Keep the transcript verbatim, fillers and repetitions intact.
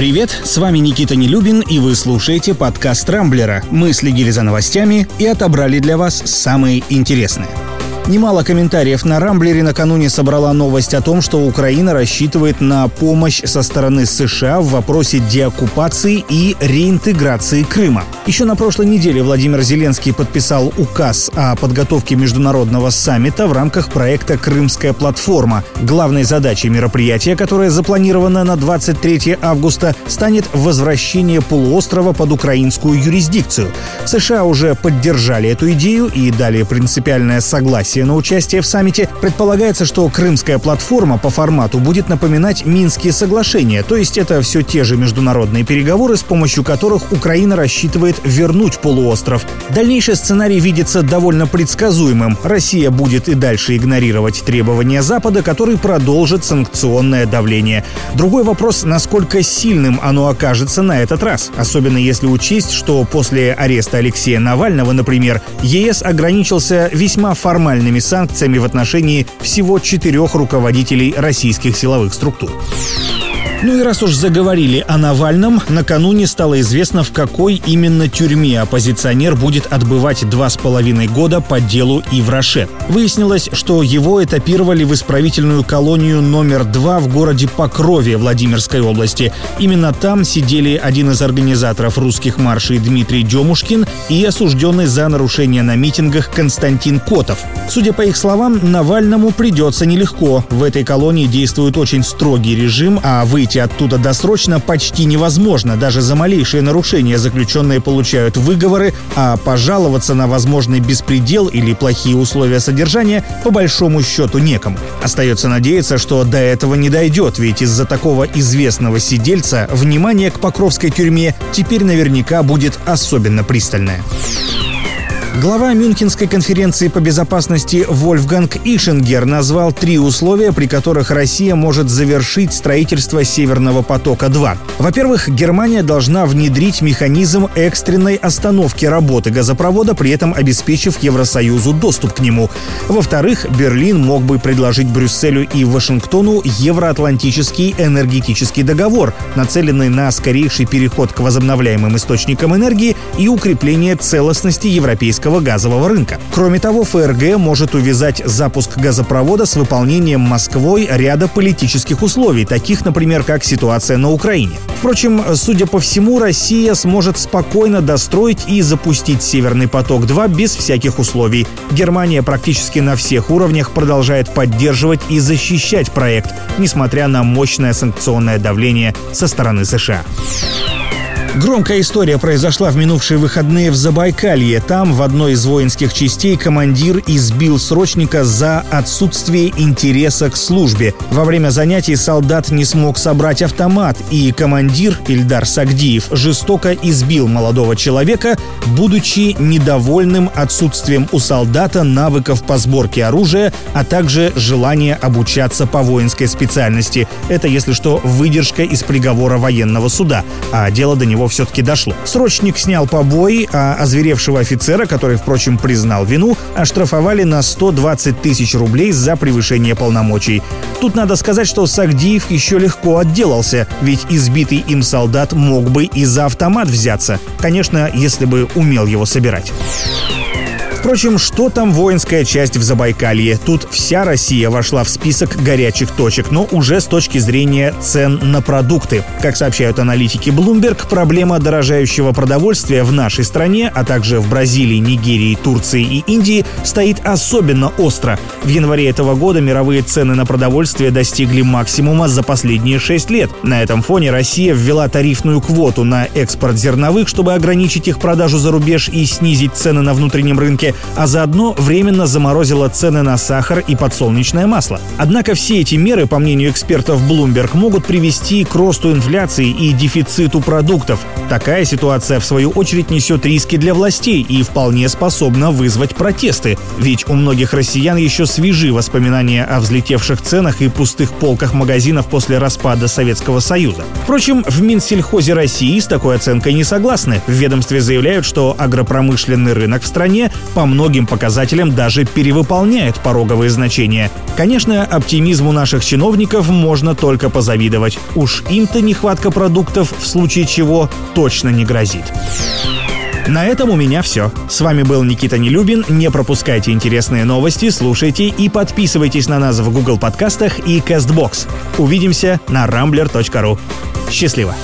Привет, с вами Никита Нелюбин, и вы слушаете подкаст «Рамблера». Мы следили за новостями и отобрали для вас самые интересные. Немало комментариев на «Рамблере» накануне собрала новость о том, что Украина рассчитывает на помощь со стороны США в вопросе деоккупации и реинтеграции Крыма. Еще на прошлой неделе Владимир Зеленский подписал указ о подготовке международного саммита в рамках проекта «Крымская платформа». Главной задачей мероприятия, которое запланировано на двадцать третьего августа, станет возвращение полуострова под украинскую юрисдикцию. США уже поддержали эту идею и дали принципиальное согласие на участие в саммите. Предполагается, что Крымская платформа по формату будет напоминать Минские соглашения, то есть это все те же международные переговоры, с помощью которых Украина рассчитывает вернуть полуостров. Дальнейший сценарий видится довольно предсказуемым. Россия будет и дальше игнорировать требования Запада, который продолжит санкционное давление. Другой вопрос, насколько сильным оно окажется на этот раз, особенно если учесть, что после ареста Алексея Навального, например, ЕС ограничился весьма формальным санкциями в отношении всего четырех руководителей российских силовых структур. Ну и раз уж заговорили о Навальном, накануне стало известно, в какой именно тюрьме оппозиционер будет отбывать два с половиной года по делу Ив Роше. Выяснилось, что его этапировали в исправительную колонию номер два в городе Покрове Владимирской области. Именно там сидели один из организаторов русских маршей Дмитрий Демушкин и осужденный за нарушение на митингах Константин Котов. Судя по их словам, Навальному придется нелегко. В этой колонии действует очень строгий режим, а выйти оттуда досрочно почти невозможно. Даже за малейшие нарушения заключенные получают выговоры, а пожаловаться на возможный беспредел или плохие условия содержания по большому счету некому. Остается надеяться, что до этого не дойдет, ведь из-за такого известного сидельца внимание к покровской тюрьме теперь наверняка будет особенно пристальное. Глава Мюнхенской конференции по безопасности Вольфганг Ишингер назвал три условия, при которых Россия может завершить строительство Северного потока-два. Во-первых, Германия должна внедрить механизм экстренной остановки работы газопровода, при этом обеспечив Евросоюзу доступ к нему. Во-вторых, Берлин мог бы предложить Брюсселю и Вашингтону евроатлантический энергетический договор, нацеленный на скорейший переход к возобновляемым источникам энергии и укрепление целостности европейского газового рынка. Кроме того, ФРГ может увязать запуск газопровода с выполнением Москвой ряда политических условий, таких, например, как ситуация на Украине. Впрочем, судя по всему, Россия сможет спокойно достроить и запустить «Северный поток-два» без всяких условий. Германия практически на всех уровнях продолжает поддерживать и защищать проект, несмотря на мощное санкционное давление со стороны США. Громкая история произошла в минувшие выходные в Забайкалье. Там в одной из воинских частей командир избил срочника за отсутствие интереса к службе. Во время занятий солдат не смог собрать автомат, и командир Ильдар Сагдиев жестоко избил молодого человека, будучи недовольным отсутствием у солдата навыков по сборке оружия, а также желания обучаться по воинской специальности. Это, если что, выдержка из приговора военного суда, а дело до него все-таки дошло. Срочник снял побои, а озверевшего офицера, который, впрочем, признал вину, оштрафовали на сто двадцать тысяч рублей за превышение полномочий. Тут надо сказать, что Сагдиев еще легко отделался, ведь избитый им солдат мог бы и за автомат взяться. Конечно, если бы умел его собирать. Впрочем, что там воинская часть в Забайкалье? Тут вся Россия вошла в список горячих точек, но уже с точки зрения цен на продукты. Как сообщают аналитики Bloomberg, проблема дорожающего продовольствия в нашей стране, а также в Бразилии, Нигерии, Турции и Индии, стоит особенно остро. В январе этого года мировые цены на продовольствие достигли максимума за последние шесть лет. На этом фоне Россия ввела тарифную квоту на экспорт зерновых, чтобы ограничить их продажу за рубеж и снизить цены на внутреннем рынке, а заодно временно заморозила цены на сахар и подсолнечное масло. Однако все эти меры, по мнению экспертов Bloomberg, могут привести к росту инфляции и дефициту продуктов. Такая ситуация, в свою очередь, несет риски для властей и вполне способна вызвать протесты. Ведь у многих россиян еще свежи воспоминания о взлетевших ценах и пустых полках магазинов после распада Советского Союза. Впрочем, в Минсельхозе России с такой оценкой не согласны. В ведомстве заявляют, что агропромышленный рынок в стране – по многим показателям даже перевыполняет пороговые значения. Конечно, оптимизму наших чиновников можно только позавидовать. Уж им-то нехватка продуктов, в случае чего, точно не грозит. На этом у меня все. С вами был Никита Нелюбин. Не пропускайте интересные новости, слушайте и подписывайтесь на нас в Google Подкастах и Castbox. Увидимся на рамблер точка ру. Счастливо!